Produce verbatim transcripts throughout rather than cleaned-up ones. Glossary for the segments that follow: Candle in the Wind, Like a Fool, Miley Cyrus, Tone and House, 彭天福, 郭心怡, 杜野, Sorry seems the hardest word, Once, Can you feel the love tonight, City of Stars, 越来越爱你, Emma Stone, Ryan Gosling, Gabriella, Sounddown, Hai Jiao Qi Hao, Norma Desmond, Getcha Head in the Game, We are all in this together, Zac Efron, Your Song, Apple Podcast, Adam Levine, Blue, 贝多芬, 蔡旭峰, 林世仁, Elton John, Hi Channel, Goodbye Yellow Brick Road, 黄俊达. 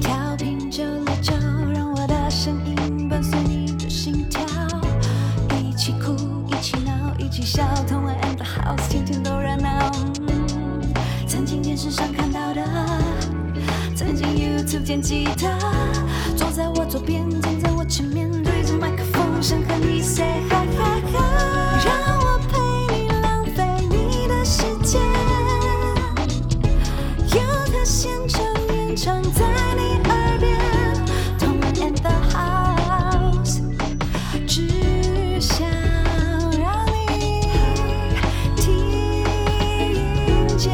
调频九六九，让我的声音伴随你的心跳，一起哭，一起闹，一起笑，Tone and House，天天都热闹。曾经电视上看到的，曾经 YouTube 剪辑的，坐在我左边，站在我前面，对着麦克风，想和你 say hi hi hi， 让我陪你浪费你的时间，有个现场演唱在你耳边 ，Tone and the House， 只想让你听见。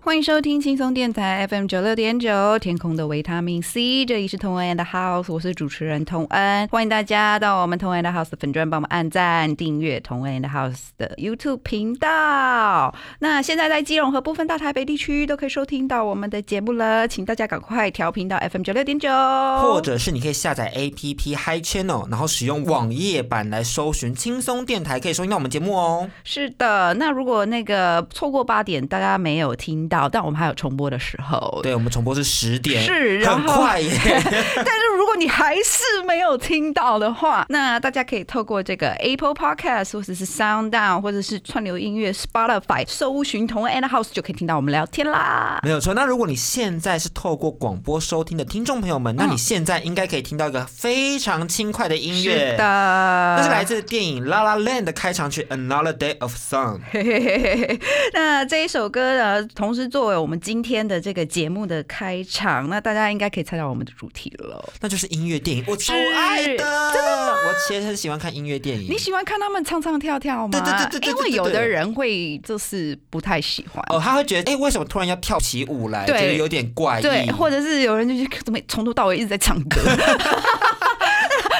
欢迎收听轻松电台 F M 九十六点九 天空的维他命 C， 这里是 Tone and the House， 我是主持人童恩，欢迎大家到我们 Tone and the House 的粉专帮我们按赞订阅 Tone and the House 的 YouTube 频道。那现在在基隆和部分大台北地区都可以收听到我们的节目了，请大家赶快调频到 F M 九十六点九， 或者是你可以下载 A P P Hi Channel， 然后使用网页版来搜寻轻松电台，可以收听到我们节目哦。是的，那如果那个错过八点大家没有听到，但我们还有重播的时候，对，我们重播是十点，是很快耶。但是如果你还是没有听到的话，那大家可以透过这个 Apple Podcast 或者是 Sounddown 或者是串流音乐 Spotify 搜寻Tone and House 就可以听到我们聊天啦。没有错。那如果你现在是透过广播收听的听众朋友们，那你现在应该可以听到一个非常轻快的音乐，是的，那是来自电影 La La Land 的开场曲 Another Day of Sun。 那这一首歌呢，同时作为我们今天的这个节目的开场，那大家应该可以猜到我们的主题了，那就是音乐电影，我超爱的，真的吗？我其实很喜欢看音乐电影。你喜欢看他们唱唱跳跳吗？对对对 对, 對, 對, 對, 對, 對, 對，因为有的人会就是不太喜欢哦，他会觉得哎、欸，为什么突然要跳起舞来，觉得有点怪异，对，或者是有人就怎么从头到尾一直在唱歌。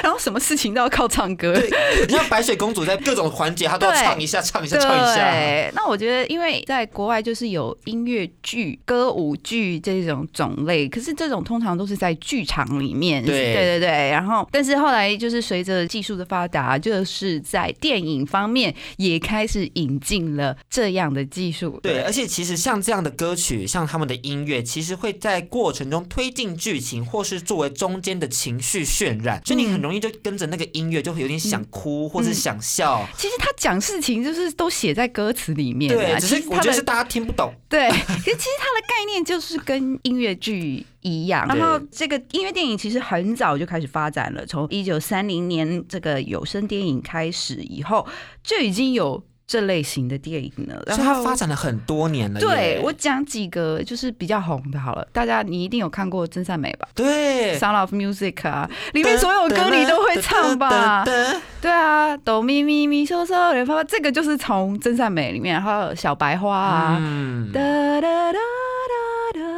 然后什么事情都要靠唱歌，对，你像白雪公主在各种环节她都要唱一下唱一下唱一下。对，那我觉得因为在国外就是有音乐剧歌舞剧这种种类，可是这种通常都是在剧场里面，对对对，然后但是后来就是随着技术的发达，就是在电影方面也开始引进了这样的技术。 对, 对，而且其实像这样的歌曲，像他们的音乐其实会在过程中推进剧情，或是作为中间的情绪渲染，所以你很容易容易就跟着那个音乐就有点想哭或是想笑、嗯嗯、其实他讲事情就是都写在歌词里面、啊、对，只是我觉得是大家听不懂，对。其实他的概念就是跟音乐剧一样，然后这个音乐电影其实很早就开始发展了，从一九三零年这个有声电影开始以后就已经有这类型的电影呢，然后所以它发展了很多年了。对，我讲几个就是比较红的好了，大家你一定有看过《真善美》吧？对，《Sound of Music》啊，里面所有歌你都会唱吧？对啊，哆咪咪咪嗦嗦，然后这个就是从《真善美》里面，还有《小白花》啊，哒哒哒哒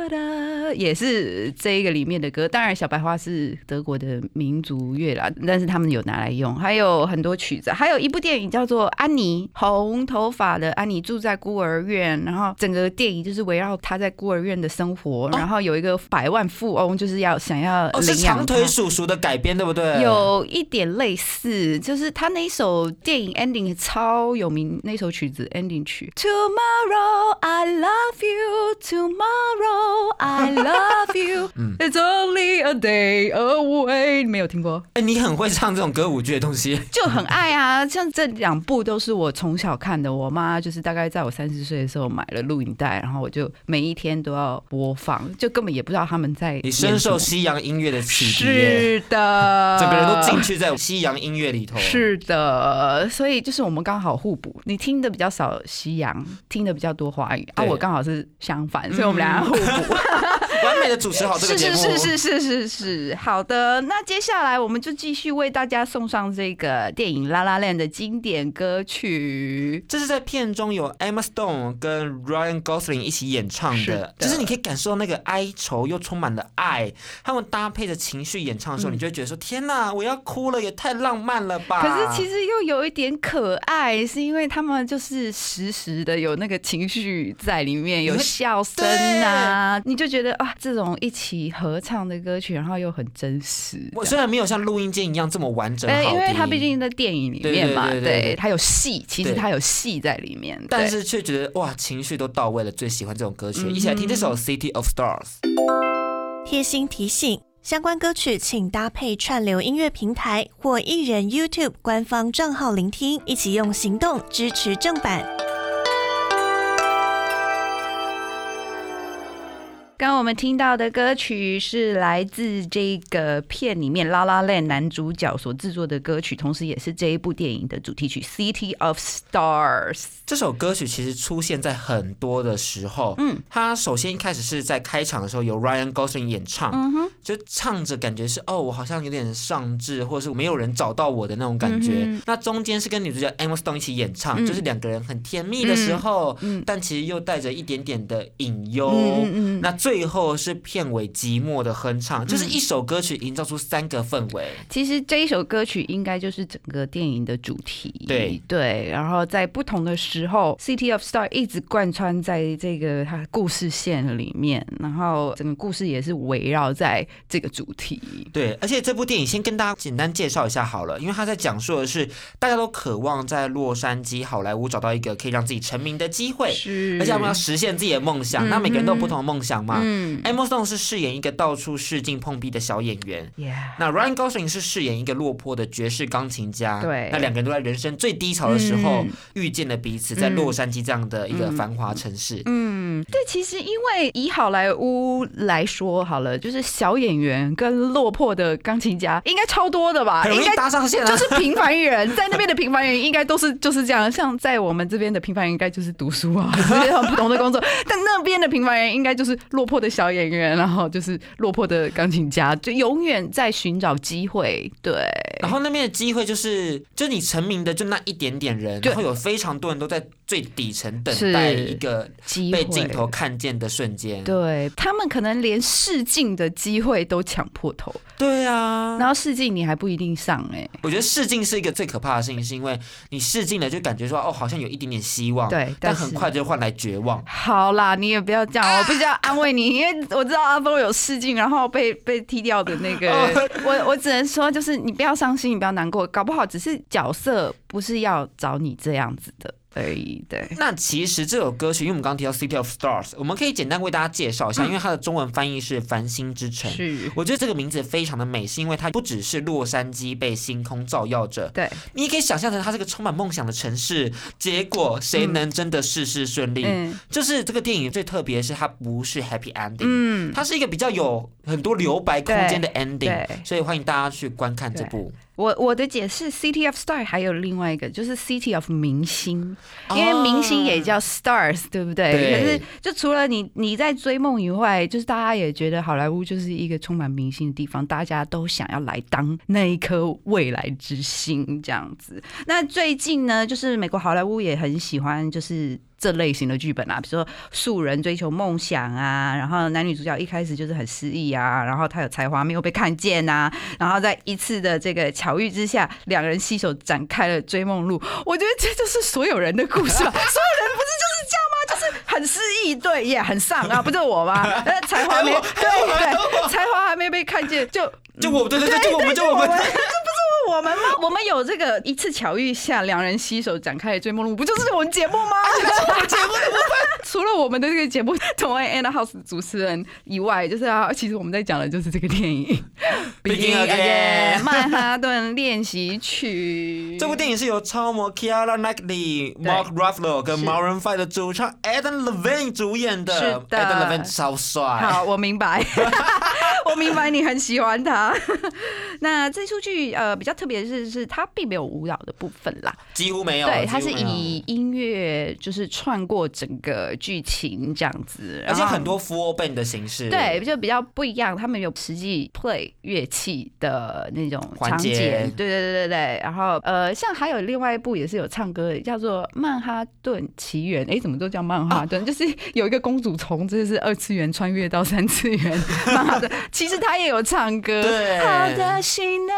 哒，也是这一个里面的歌。当然，《小白花》是德国的民族乐啦，但是他们有拿来用，还有很多曲子，还有一部电影叫做《安妮》，好。红头发的安妮住在孤儿院，然后整个电影就是围绕她在孤儿院的生活、哦、然后有一个百万富翁就是要想要领养她、哦、是长腿叔叔的改编对不对？有一点类似，就是他那首电影 ending 超有名，那首曲子 ending 曲 Tomorrow I love you Tomorrow I love you 、嗯、It's only a day away， 没有听过、欸、你很会唱这种歌舞剧的东西。就很爱啊，像这两部都是我从小看的，我妈就是大概在我三十岁的时候买了录影带，然后我就每一天都要播放，就根本也不知道他们在。你深受西洋音乐的启迪，是的，整个人都进去在西洋音乐里头。是的，所以就是我们刚好互补，你听的比较少西洋，听的比较多华语啊，我刚好是相反，所以我们俩互补。完美的主持好这个节目。是是是是是是，好的，那接下来我们就继续为大家送上这个电影《La La Land》的经典歌曲。这是在片中有 Emma Stone 跟 Ryan Gosling 一起演唱的，是的，就是你可以感受到那个哀愁又充满了爱，他们搭配着情绪演唱的时候、嗯、你就会觉得说天哪我要哭了，也太浪漫了吧。可是其实又有一点可爱，是因为他们就是时时的有那个情绪在里面，有笑声啊，你就觉得啊哇，这种一起合唱的歌曲，然后又很真实。我虽然没有像录音间一样这么完整好听，因为它毕竟在电影里面嘛， 对, 對, 對, 對, 對, 對它有戏，其实它有戏在里面，但是却觉得哇，情绪都到位了，最喜欢这种歌曲。嗯、一起来听这首《City of Stars》。贴心提醒：相关歌曲请搭配串流音乐平台或艺人 YouTube 官方账号聆听，一起用行动支持正版。刚刚我们听到的歌曲是来自这个片里面 La La Land 男主角所制作的歌曲，同时也是这一部电影的主题曲 City of Stars。 这首歌曲其实出现在很多的时候，嗯，它首先一开始是在开场的时候由 Ryan Gosling 演唱，嗯哼，就唱着感觉是哦我好像有点丧志或者是没有人找到我的那种感觉，嗯，那中间是跟女主角 Emma Stone 一起演唱，嗯，就是两个人很甜蜜的时候，嗯，但其实又带着一点点的隐忧，嗯嗯，那最最后是片尾寂寞的哼唱，就是一首歌曲营造出三个氛围，嗯，其实这一首歌曲应该就是整个电影的主题，对对，然后在不同的时候 City of Stars 一直贯穿在这个它的故事线里面，然后整个故事也是围绕在这个主题。对，而且这部电影先跟大家简单介绍一下好了，因为它在讲述的是大家都渴望在洛杉矶好莱坞找到一个可以让自己成名的机会，是，而且他们要实现自己的梦想，嗯，那每个人都有不同的梦想嘛，嗯，Emma Stone 是饰演一个到处试镜碰壁的小演员，yeah. 那 Ryan Gosling 是饰演一个落魄的爵士钢琴家，对，那两个人都在人生最低潮的时候，嗯，遇见了彼此，在洛杉矶这样的一个繁华城市。嗯，对，其实因为以好莱坞来说好了，就是小演员跟落魄的钢琴家应该超多的吧，很容易搭上线啊，就是平凡人在那边的平凡人应该都是就是这样，像在我们这边的平凡人应该就是读书啊，不同的工作，但那边的平凡人应该就是落魄的小演员，然后就是落魄的钢琴家，就永远在寻找机会。对，然后那边的机会就是就你成名的就那一点点人，然后有非常多人都在最底层等待一个被镜头看见的瞬间。对，他们可能连试镜的机会都抢破头。对啊，然后试镜你还不一定上。哎，欸，我觉得试镜是一个最可怕的事情，是因为你试镜了就感觉说哦好像有一点点希望，对，但很快就换来绝望。好啦，你也不要这样，我不是要安慰你，因为我知道阿峰有试镜然后 被, 被踢掉的那个我, 我只能说就是你不要伤心，你不要难过，搞不好只是角色不是要找你这样子的而已。对，那其实这首歌曲因为我们刚刚提到 City of Stars， 我们可以简单为大家介绍一下，嗯，因为它的中文翻译是繁星之城。是，我觉得这个名字非常的美，是因为它不只是洛杉矶被星空照耀着，对，你也可以想象成它是个充满梦想的城市，结果谁能真的事事顺利，嗯，就是这个电影最特别的是它不是 happy ending，嗯，它是一个比较有很多留白空间的 ending， 所以欢迎大家去观看这部。我, 我的解释 City of Stars 还有另外一个就是 City of 明星，因为明星也叫 Stars， 对不 对, 对，可是就除了 你, 你在追梦以外，就是大家也觉得好莱坞就是一个充满明星的地方，大家都想要来当那一颗未来之星这样子。那最近呢就是美国好莱坞也很喜欢就是这类型的剧本啊，比如说素人追求梦想啊，然后男女主角一开始就是很失意啊，然后他有才华没有被看见啊，然后在一次的这个巧遇之下，两人携手展开了追梦路。我觉得这就是所有人的故事吧，所有人不是就是这样吗？就是很失意，对，也很丧啊，不是我吗？才华没，对对，才华还没被看见，就就我们，对对对，就我们，就我们。我们吗？我们有这个一次巧遇下，两人携手展开的追梦路，不就是我们节目吗？我们节目怎么办？除了我们的这个节目Tone and House 主持人以外，就是啊，其实我们在讲的就是这个电影《Begin Again》曼哈顿练习曲。这部电影是由超模 Keira Knightley、Mark Ruffalo 跟 Maroon five 的主唱 Adam Levine 主演的。是的 ，Adam Levine 超帅。好，我明白，我明白你很喜欢他。那这出剧呃比较特别是是它并没有舞蹈的部分啦，几乎没有。对，它是以音乐就是串过整个剧情这样子，而且很多 full band 的形式，对，就比较不一样。他们有实际 play 乐器的那种场景，对对对对对。然后呃，像还有另外一部也是有唱歌的，叫做《曼哈顿奇缘》。哎，怎么都叫曼哈顿？啊，就是有一个公主从就是二次元穿越到三次元，曼哈顿。其实他也有唱歌。对，好的，心呢。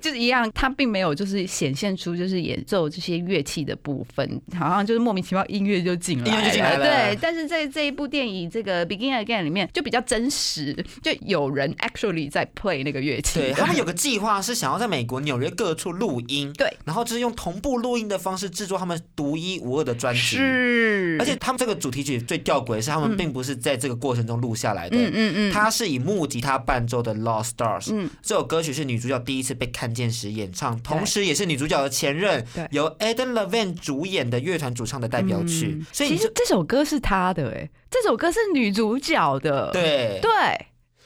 就是一样，他并没有就是显现出就是演奏这些乐器的部分，好像就是莫名其妙音乐就进来了，进来了。对，但是在这一部电影这个 Begin Again 里面就比较真实，就有人 actually 在 play 那个乐器。对，他们有个计划是想要在美国纽约各处录音，对，然后就是用同步录音的方式制作他们独一无二的专辑。是，而且他们这个主题曲最吊诡是他们并不是在这个过程中录下来的，嗯嗯嗯，它是以木吉他伴奏的 Lost Stars，嗯，这首歌曲是女主角第一次被看见时演唱，同时也是女主角的前任由 Adam Levine 主演的乐团主唱的代表曲，嗯，所以其实这首歌是她的，欸，这首歌是女主角的，对对，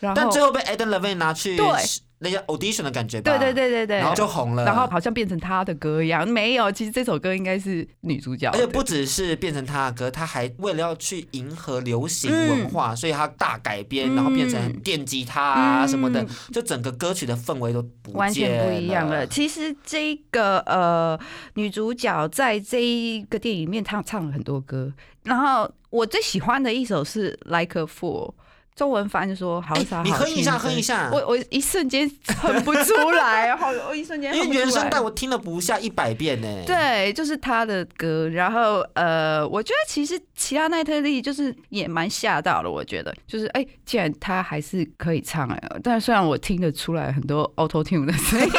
然后但最后被 Adam Levine 拿去对那叫 audition 的感觉吧，对对对对对，然后就红了，然后好像变成他的歌一样。没有，其实这首歌应该是女主角的，而且不只是变成他的歌，他还为了要去迎合流行文化，嗯，所以他大改编，嗯，然后变成电吉他啊什么的，嗯，就整个歌曲的氛围都不见了，完全不一样了。其实这个呃女主角在这一个电影里面她唱了很多歌，然后我最喜欢的一首是 Like a Fool。中文翻就说好傻好，欸，你哼一下，哼一下。我我一瞬间哼不出来，好，我一瞬间。因为原声带我听了不下一百遍呢，欸。对，就是他的歌。然后呃，我觉得其实齐拉奈特利就是也蛮吓到了，我觉得就是哎，欸，既然他还是可以唱哎，欸，但虽然我听得出来很多 auto tune 的声音。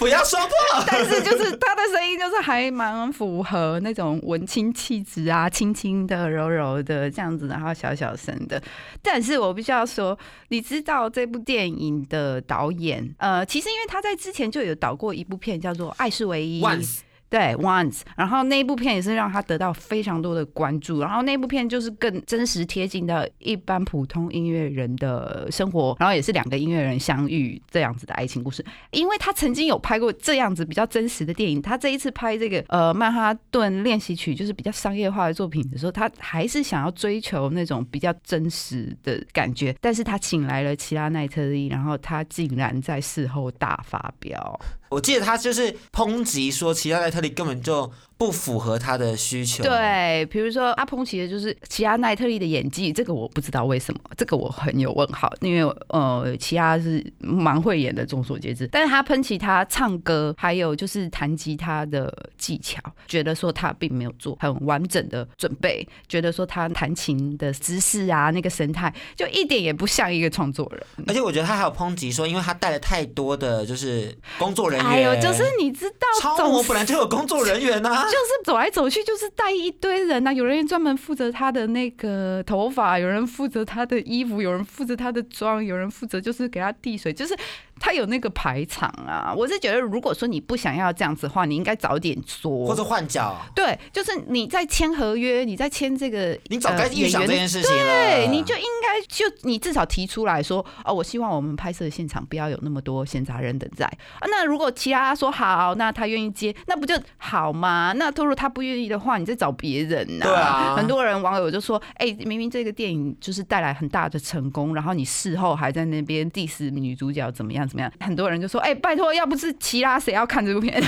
不要说破，但是就是他的声音就是还蛮符合那种文青气质啊，轻轻的柔柔的这样子，然后小小声的。但是我必须要说，你知道这部电影的导演呃，其实因为他在之前就有导过一部片叫做《爱是唯一》Once，对 Once， 然后那部片也是让他得到非常多的关注，然后那部片就是更真实贴近到一般普通音乐人的生活，然后也是两个音乐人相遇这样子的爱情故事。因为他曾经有拍过这样子比较真实的电影，他这一次拍这个呃曼哈顿练习曲就是比较商业化的作品的时候，他还是想要追求那种比较真实的感觉，但是他请来了齐拉奈特利，然后他竟然在事后大发飙。我记得他就是抨击说齐拉奈特利根本就不符合他的需求。对，比如说阿彭其实就是齐拉奈特利的演技，这个我不知道为什么，这个我很有问号，因为呃，齐拉是蛮会演的，众所皆知。但是他喷其他唱歌，还有就是弹吉他的技巧，觉得说他并没有做很完整的准备，觉得说他弹琴的姿势啊，那个神态，就一点也不像一个创作人。而且我觉得他还有抨击说，因为他带了太多的就是工作人员，哎呦，就是你知道，超模本来就有工作人员啊，就是走来走去就是带一堆人啊，有人专门负责他的那个头发，有人负责他的衣服，有人负责他的妆，有人负责就是给他递水，就是他有那个排场啊。我是觉得如果说你不想要这样子的话，你应该早点说，或者换角。对，就是你在签合约，你在签这个，你早该预想这件事情了，对，你就应该就你至少提出来说，哦，我希望我们拍摄的现场不要有那么多闲杂人等在，啊，那如果其他说好，那他愿意接，那不就好吗？那如果他不愿意的话，你再找别人啊。对啊，很多人网友就说，哎，欸，明明这个电影就是带来很大的成功，然后你事后还在那边 diss 女主角怎么样怎么样，很多人就说，哎，欸，拜托，要不是齐拉谁要看这部片？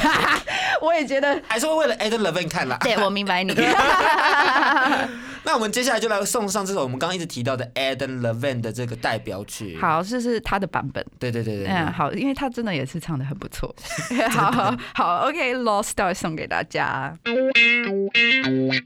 我也觉得，还是为了 Adam Levine 看啦。对，我明白你。那我们接下来就来送上这首我们刚刚一直提到的 Adam Levine 的这个代表曲。好，这是他的版本。对对对 对, 對。嗯，好，因为他真的也是唱得很不错。好好好 ，OK， Lost Stars 送给大家。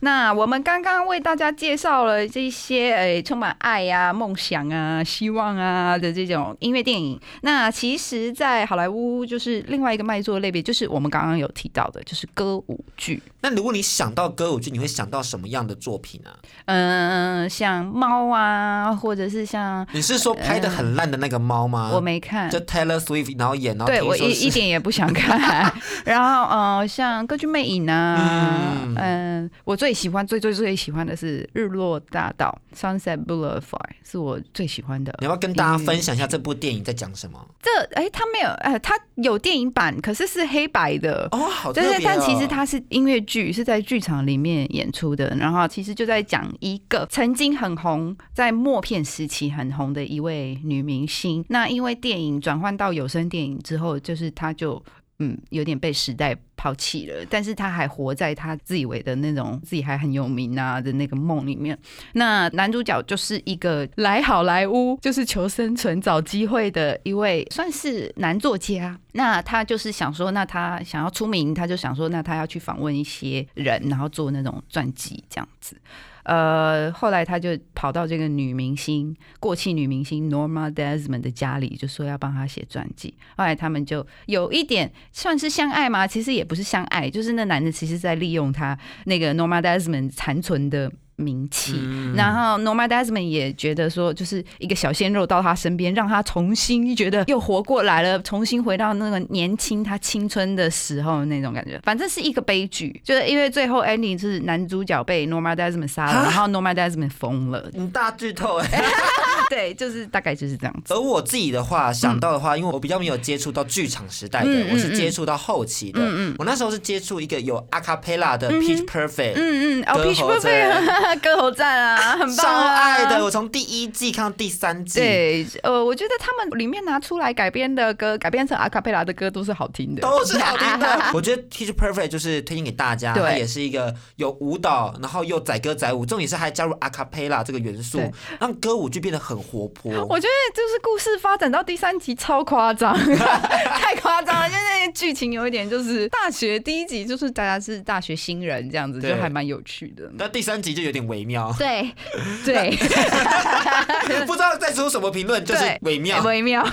那我们刚刚为大家介绍了这些，欸，充满爱啊、梦想啊、希望啊的这种音乐电影。那其实在好莱坞就是另外一个卖座类别，就是我们刚刚有提到的，就是歌舞剧。那如果你想到歌舞剧，你会想到什么样的作品啊？嗯，呃，像猫啊，或者是像……你是说拍的很烂的那个猫吗？呃、我没看，就 Taylor Swift 然后演，然后对我一一点也不想看。然后呃，像歌剧魅影啊，嗯，呃，我最喜欢最最最喜欢的是日落大道 Sunset Boulevard， 是我最喜欢的。你要不要跟大家分享一下这部电影在讲什么？这哎，他没有，呃，他有电影版，可是是黑白的哦，好特别哦。但是但其实它是音乐剧，是在剧场里面演出的。然后其实就在讲一个曾经很红，在默片时期很红的一位女明星。那因为电影转换到有声电影之后，就是她就嗯有点被时代抛弃了，但是他还活在他自以为的那种自己还很有名啊的那个梦里面。那男主角就是一个来好莱坞就是求生存找机会的一位算是男作家，那他就是想说那他想要出名，他就想说那他要去访问一些人，然后做那种传记这样子。呃，后来他就跑到这个女明星过气女明星 Norma Desmond 的家里，就说要帮他写传记。后来他们就有一点算是相爱吗？其实也不是相爱，就是那男的其实在利用他那个 Norma Desmond 残存的名气、嗯、然后 Norma Desmond 也觉得说就是一个小鲜肉到他身边，让他重新觉得又活过来了，重新回到那个年轻他青春的时候那种感觉。反正是一个悲剧，就是因为最后 ending 是男主角被 Norma Desmond 杀了，然后 Norma Desmond 疯了。你大剧透哎、欸！对，就是大概就是这样子。而我自己的话想到的话、嗯、因为我比较没有接触到剧场时代的、嗯、我是接触到后期的、嗯嗯、我那时候是接触一个有 Acapella 的 Pitch Perfect 嗯嗯，哦 Pitch Perfect 歌喉战啊，很棒、啊，超爱的！我从第一季看到第三季。对，呃，我觉得他们里面拿出来改编的歌，改编成阿卡贝拉的歌都是好听的，都是好听的。我觉得《Pitch Perfect》就是推荐给大家，它也是一个有舞蹈，然后又载歌载舞，重点是还加入阿卡贝拉这个元素，让歌舞剧变得很活泼。我觉得就是故事发展到第三集超夸张，太夸张了，因为那个剧情有一点就是大学第一集就是大家是大学新人这样子，就还蛮有趣的。但第三集就有点。有点微妙，对对，不知道在说什么评论，就是微妙微妙。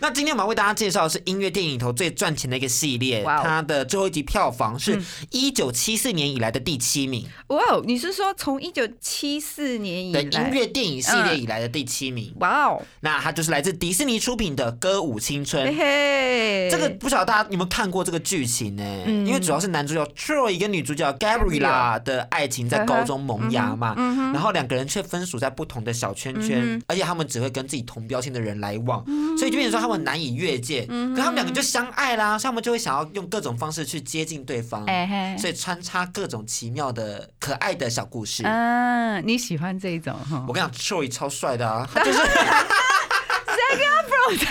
那今天我们为大家介绍的是音乐电影里头最赚钱的一个系列， wow. 它的最后一集票房是一九七四年以来的第七名。哇、wow, ，你是说从一九七四年以来的音乐电影系列以来的第七名？哇、嗯、哦， wow. 那它就是来自迪士尼出品的《歌舞青春》。嘿，这个不晓得大家有没有看过这个剧情呢、欸嗯？因为主要是男主角 Troy 跟女主角 Gabriella 的爱情在高中萌芽。嘛嗯嗯、然后两个人却分属在不同的小圈圈、嗯、而且他们只会跟自己同标签的人来往、嗯、所以就变成说他们难以越界、嗯、可他们两个就相爱啦，所以他们就会想要用各种方式去接近对方、欸、所以穿插各种奇妙的可爱的小故事、啊、你喜欢这一种、哦、我跟你讲 Troy 超帅的啊，他就是谁跟他 bro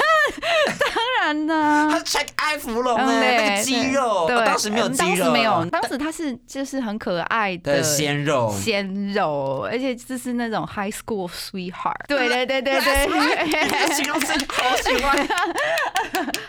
当然啦，他是 check eye 芙蓉哎，那个肌肉，我、哦、当时没有肌肉，当时没有，当时他是就是很可爱的鲜肉，鲜肉，而且就是那种 high school sweetheart， 对对对对对，形容词好喜欢。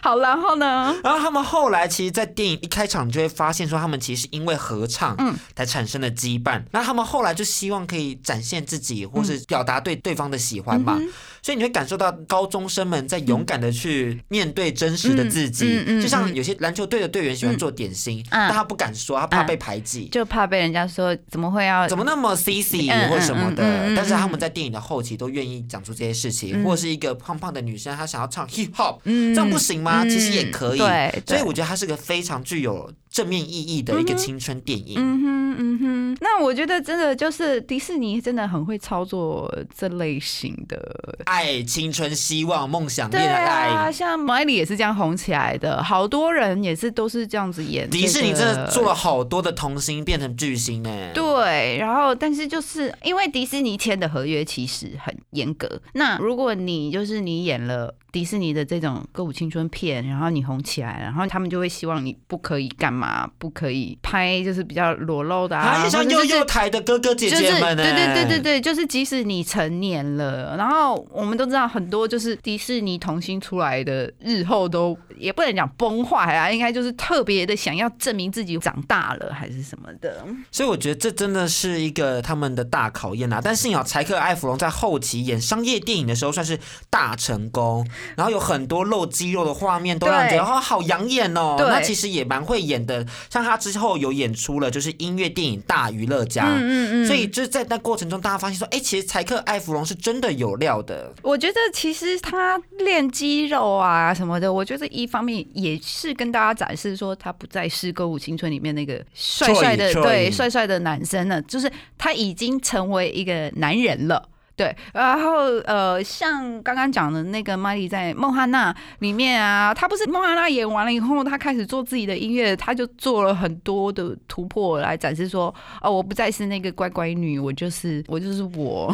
好，然后呢？然后他们后来其实，在电影一开场就会发现说，他们其实因为合唱，嗯，才产生了羁绊。那、嗯、他们后来就希望可以展现自己，或是表达对对方的喜欢嘛、嗯，所以你会感受到高中生们在勇敢的去面对真实的自己，嗯嗯嗯嗯、就像有些篮球队的队员喜欢做点心，嗯、但他不敢说，他怕被排挤，就怕被人家说怎么会要怎么那么 sissy 或什么的、嗯嗯嗯嗯。但是他们在电影的后期都愿意讲出这些事情，嗯、或是一个胖胖的女生，她想要唱 hip hop，、嗯、这样不行吗？其实也可以、嗯，所以我觉得它是个非常具有正面意义的一个青春电影。嗯哼嗯哼，那我觉得真的就是迪士尼真的很会操作这类型的爱、青春、希望、梦想、恋爱。对啊，像马里也是这样红起来的，好多人也是都是这样子演。迪士尼真的做了好多的童星变成巨星哎、欸。对，然后但是就是因为迪士尼签的合约其实很严格，那如果你就是你演了迪士尼的这种歌舞青春片，然后你红起来，然后他们就会希望你不可以干嘛，不可以拍就是比较裸露的啊，还像幼幼台的哥哥姐姐们、欸就是、对对对对对，就是即使你成年了，然后我们都知道很多就是迪士尼童星出来的日后都也不能讲崩坏啊，应该就是特别的想要证明自己长大了还是什么的，所以我觉得这真的是一个他们的大考验啊。但幸好柴克艾弗隆在后期演商业电影的时候算是大成功，然后有很多露肌肉的画面都让人觉得、哦、好养眼哦，那其实也蛮会演的，像他之后有演出了就是音乐电影大娱乐家、嗯嗯嗯、所以就在那过程中大家发现说哎、欸，其实柴克艾弗隆是真的有料的。我觉得其实他练肌肉啊什么的，我觉得一方面也是跟大家展示说他不再是歌舞青春里面那个帅帅的 Troy, 对帅帅的男生了，就是他已经成为一个男人了，对，然后呃，像刚刚讲的那个麦莉在《孟哈娜》里面啊，她不是孟哈娜演完了以后，她开始做自己的音乐，她就做了很多的突破来展示说，哦，我不再是那个乖乖女，我就是我就是我，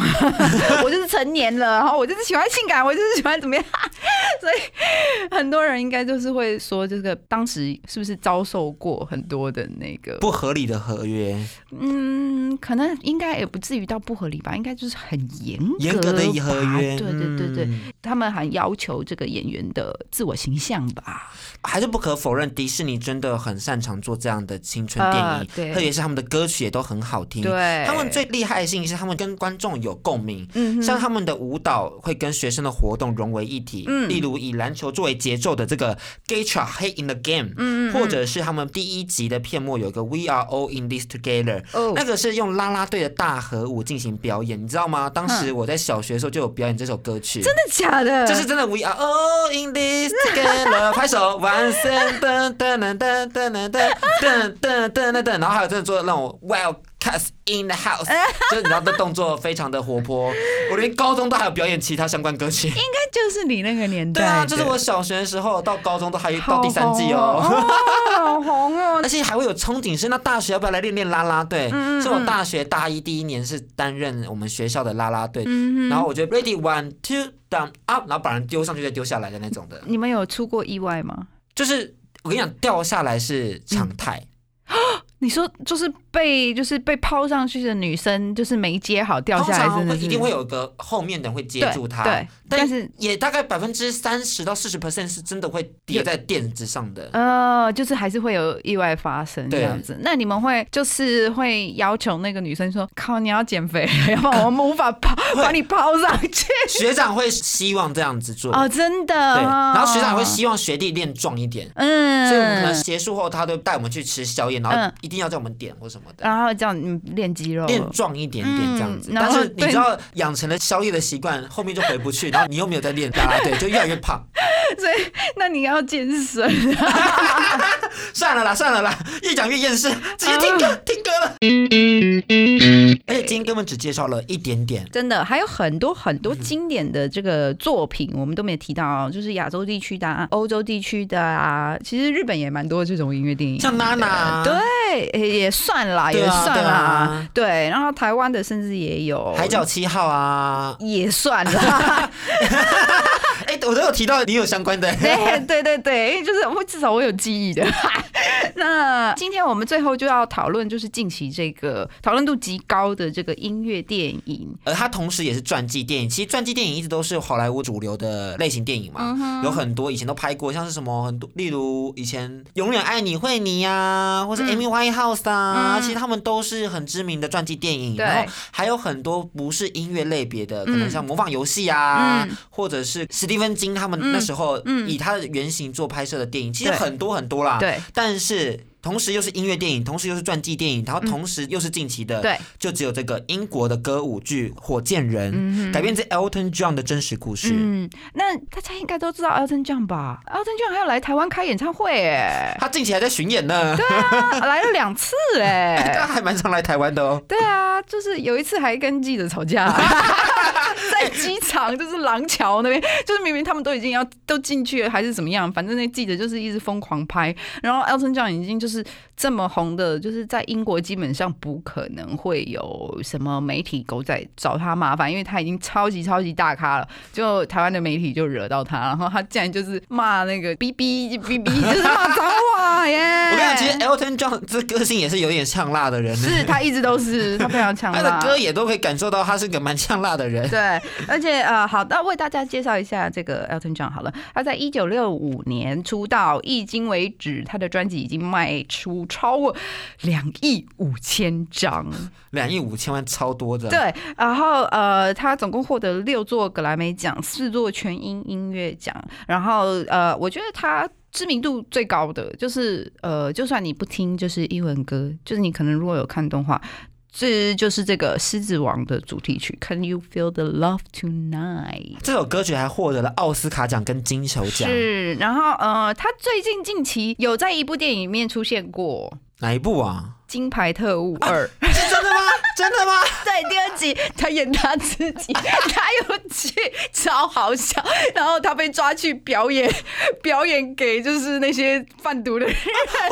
我就是成年了，然后我就是喜欢性感，我就是喜欢怎么样，所以很多人应该就是会说，这个当时是不是遭受过很多的那个不合理的合约？嗯，可能应该也不至于到不合理吧，应该就是很严严格的合约。对对对对、嗯，他们还要求这个演员的自我形象吧。还是不可否认，迪士尼真的很擅长做这样的青春电影，呃、对，特别是他们的歌曲也都很好听。对，他们最厉害的事情是他们跟观众有共鸣。嗯，像他们的舞蹈会跟学生的活动融为一体。嗯，例如以篮球作为节奏的这个 Getcha Head in the Game， 嗯, 嗯, 嗯，或者是他们第一集的片末有一个 We are all in this together，哦，那个是用啦啦队的大合舞进行表演，你知道吗？当时我在小学的时候就有表演这首歌曲。真的假的？这是真的 ，We are all in this together， 拍手，完胜，噔噔噔噔噔噔噔噔噔噔，然后还有真的做让我 Wow。Cats in the house， 就是你知道这动作非常的活泼，我连高中都还有表演其他相关歌曲，应该就是你那个年代。对啊，就是我小学的时候到高中都还有到第三季哦，好红哦，而且还会有憧憬是那大学要不要来练练啦啦队？嗯，所以我大学大一第一年是担任我们学校的啦啦队，嗯，然后我觉得 ready one two down up， 然后把人丢上去再丢下来的那种的。你们有出过意外吗？就是我跟你讲，掉下来是常态。嗯你说就是被就是被抛上去的女生，就是没接好掉下来，真的是一定会有个后面的人会接住她。对，但是也大概百分之三十到四十 percent 是真的会跌在垫子上的。呃，就是还是会有意外发生这样子。那你们会就是会要求那个女生说：“靠，你要减肥了，要不然我们无法抛把你抛上去。”学长会希望这样子做哦，真的。对，然后学长会希望学弟练壮一点。嗯，所以我们可能结束后，他都带我们去吃宵夜，然后一。一定要叫我们点或什么的，然后这样练肌肉，练壮一点点这样子。嗯，但是你知道养成了宵夜的习惯，后面就回不去，然后你又没有在练啦啦队，就越来越胖。所以那你要健身。算了啦，算了啦，越讲越厌世，直接听歌，呃、听歌了。而且今天根本只介绍了一点点，真的还有很多很多经典的这个作品，嗯，我们都没提到，就是亚洲地区的，啊，欧洲地区的啊，其实日本也蛮多这种音乐电影，像 Nana， 对。也算啦，啊，也算啦，啊，对，然后台湾的甚至也有海角七号啊，也算啦。哎、欸，我都有提到你有相关的，对对对对，就是我至少我有记忆的。那今天我们最后就要讨论，就是近期这个讨论度极高的这个音乐电影，而它同时也是传记电影。其实传记电影一直都是好莱坞主流的类型电影嘛，嗯，有很多以前都拍过，像是什么很多，例如以前《永远爱你惠妮》啊，或是 Amy Winehouse 啊，嗯，其实他们都是很知名的传记电影。然后还有很多不是音乐类别的，可能像模仿游戏啊，嗯，或者是史蒂芬金他们那时候以他的原型做拍摄的电影，嗯嗯，其实很多很多啦。对，但是同时又是音乐电影，同时又是传记电影，然后同时又是近期的，嗯，就只有这个英国的歌舞剧《火箭人》，嗯，改编自 Elton John 的真实故事。嗯，那大家应该都知道 Elton John 吧 ？Elton John 还要来台湾开演唱会耶，他近期还在巡演呢。对啊，来了两次哎，他还蛮常来台湾的哦。对啊，就是有一次还跟记者吵架。在机场就是廊桥那边，就是明明他们都已经要都进去了还是怎么样，反正那记者就是一直疯狂拍。然后 Elton John 已经就是这么红的，就是在英国基本上不可能会有什么媒体狗仔找他麻烦，因为他已经超级超级大咖了。就台湾的媒体就惹到他，然后他竟然就是骂那个 B B B B， 就是骂脏话耶。我跟你讲，其实 Elton John 这个性也是有点呛辣的人，是他一直都是，他非常呛辣，他的歌也都可以感受到他是个蛮呛辣的人。对。而且呃，好，那为大家介绍一下这个 Elton John 好了。他在一九六五年出道，迄今为止他的专辑已经卖出超过两亿五千张，两亿五千万超多的。对，然后呃，他总共获得六座格莱美奖，四座全英音乐奖。然后呃，我觉得他知名度最高的就是呃，就算你不听就是英文歌，就是你可能如果有看动画。这就是这个《狮子王》的主题曲《Can you feel the love tonight》，这首歌曲还获得了奥斯卡奖跟金球奖。是，然后呃，他最近近期有在一部电影里面出现过，哪一部啊？《金牌特务二》啊，是真的吗？真的吗？对，第二集他演他自己，他有去超好笑，然后他被抓去表演，表演给就是那些贩毒的人看。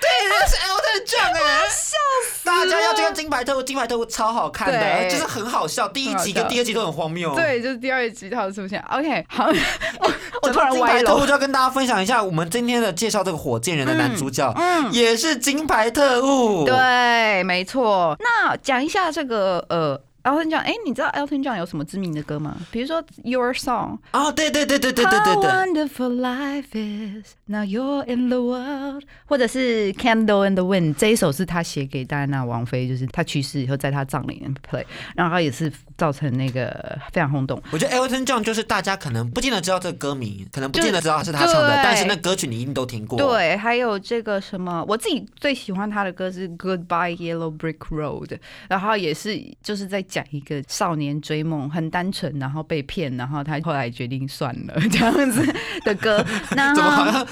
对，那是 Elton John 哎，笑死！大家要去看金牌特务，金牌特务超好看的，就是很好笑，第一集跟第二集都很荒谬。对，就是第二集他出现。OK， 好，我我突然歪了。金牌特务就要跟大家分享一下，我们今天的介绍这个火箭人的男主角，嗯，也是金牌特务。对，没错。那讲一下这个呃 Elton John， 哎、欸，你知道 Elton John 有什么知名的歌吗？比如说 Your Song。哦，对对对对对对对对。How wonderful life is, now you're in the world。或者是 Candle in the Wind， 这一首是他写给戴安娜王妃，就是他去世以后在他葬礼 play， 然后他也是造成那个非常轰动。我觉得 Elton John 就是大家可能不见得知道这个歌名，可能不见得知道是他唱的，但是那歌曲你一定都听过。对，还有这个什么，我自己最喜欢他的歌是 Goodbye Yellow Brick Road， 然后也是就是在讲一个少年追梦很单纯，然后被骗，然后他后来决定算了这样子的歌。那怎么好像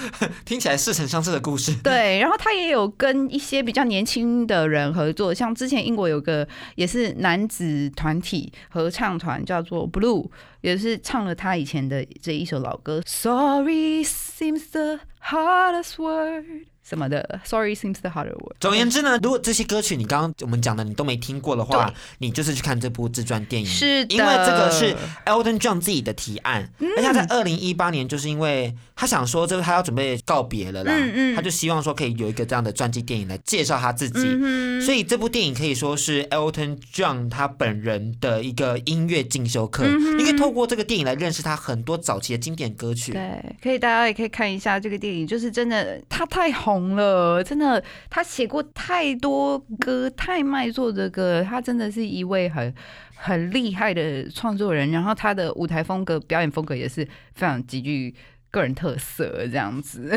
听起来似曾相识的故事？对，然后他也有跟一些比较年轻的人合作，像之前英国有个也是男子团体合唱团叫做 Blue， 也是唱了他以前的这一首老歌 Sorry seems the hardest word什么的 ，Sorry seems the harder word。总而言之呢，如果这些歌曲你刚刚我们讲的你都没听过的话，你就是去看这部自传电影，是的，因为这个是 Elton John 自己的提案，嗯，而且他在二零一八年就是因为他想说，这他要准备告别了啦，嗯嗯，他就希望说可以有一个这样的传记电影来介绍他自己，嗯，所以这部电影可以说是 Elton John 他本人的一个音乐进修课，嗯，你可以透过这个电影来认识他很多早期的经典歌曲。对，可以，大家也可以看一下这个电影，就是真的他太红。红了，真的，他写过太多歌，太卖座的歌，他真的是一位很很厉害的创作人。然后他的舞台风格、表演风格也是非常极具个人特色，这样子，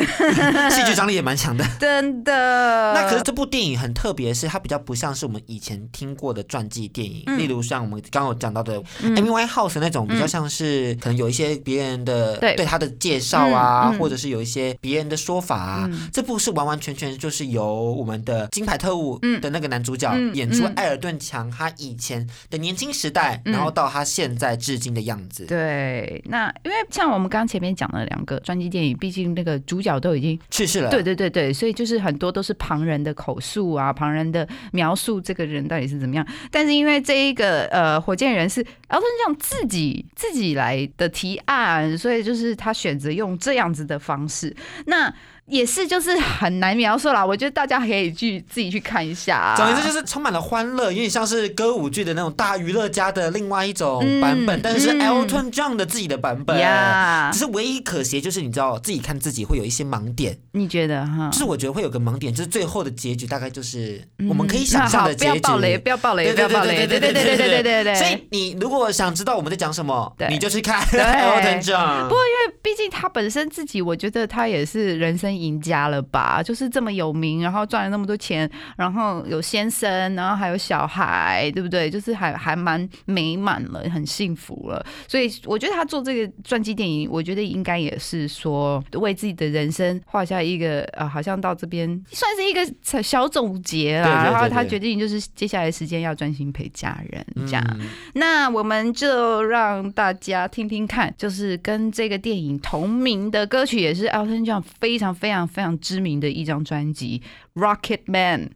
戏剧张力也蛮强的，真的。那可是这部电影很特别，是它比较不像是我们以前听过的传记电影，嗯，例如像我们刚刚有讲到的 Amy Winehouse 那种，比较像是可能有一些别人的对他的介绍啊，嗯，或者是有一些别人的说法啊，嗯。这部是完完全全就是由我们的金牌特务的那个男主角演出艾尔顿强他以前的年轻时代，嗯，然后到他现在至今的样子。对，那因为像我们刚刚前面讲的两个传记电影，毕竟那个主角都已经去世了，对对对对，所以就是很多都是旁人的口述啊，旁人的描述这个人到底是怎么样。但是因为这一个呃火箭人是 Elton John 自己自己来的提案，所以就是他选择用这样子的方式。那也是就是很难描述啦，我觉得大家可以去自己去看一下，啊，总之就是充满了欢乐，有点像是歌舞剧的那种大娱乐家的另外一种版本，嗯，但是 Elton John 的自己的版本，嗯，只是唯一可惜就是你知道自己看自己会有一些盲点，你觉得哈？就是我觉得会有个盲点，就是最后的结局大概就是我们可以想象的结局，嗯，好，不要爆雷，不要爆雷，不要爆雷，对对对对对对对对。所以你如果想知道我们在讲什么，你就去看 Elton John。不过因为毕竟他本身自己，我觉得他也是人生赢家了吧，就是这么有名，然后赚了那么多钱，然后有先生，然后还有小孩，对不对？就是还还蛮美满了，很幸福了。所以我觉得他做这个传记电影，我觉得应该也是说为自己的人生画下一个呃，好像到这边算是一个小总结啦。对对对对，然后他决定就是接下来时间要专心陪家人这样，嗯。那我们就让大家听听看，就是跟这个电影同名的歌曲，也是 Elton John 非常非常。非常非常知名的一张专辑《Rocket Man》。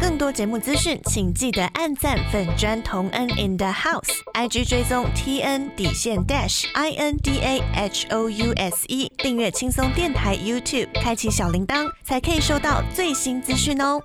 更多节目资讯，请记得按赞粉专同恩 in the house，I G 追踪 T N 底线 dash I N D A H O U S E， 订阅轻松电台 YouTube， 开启小铃铛，才可以收到最新资讯哦。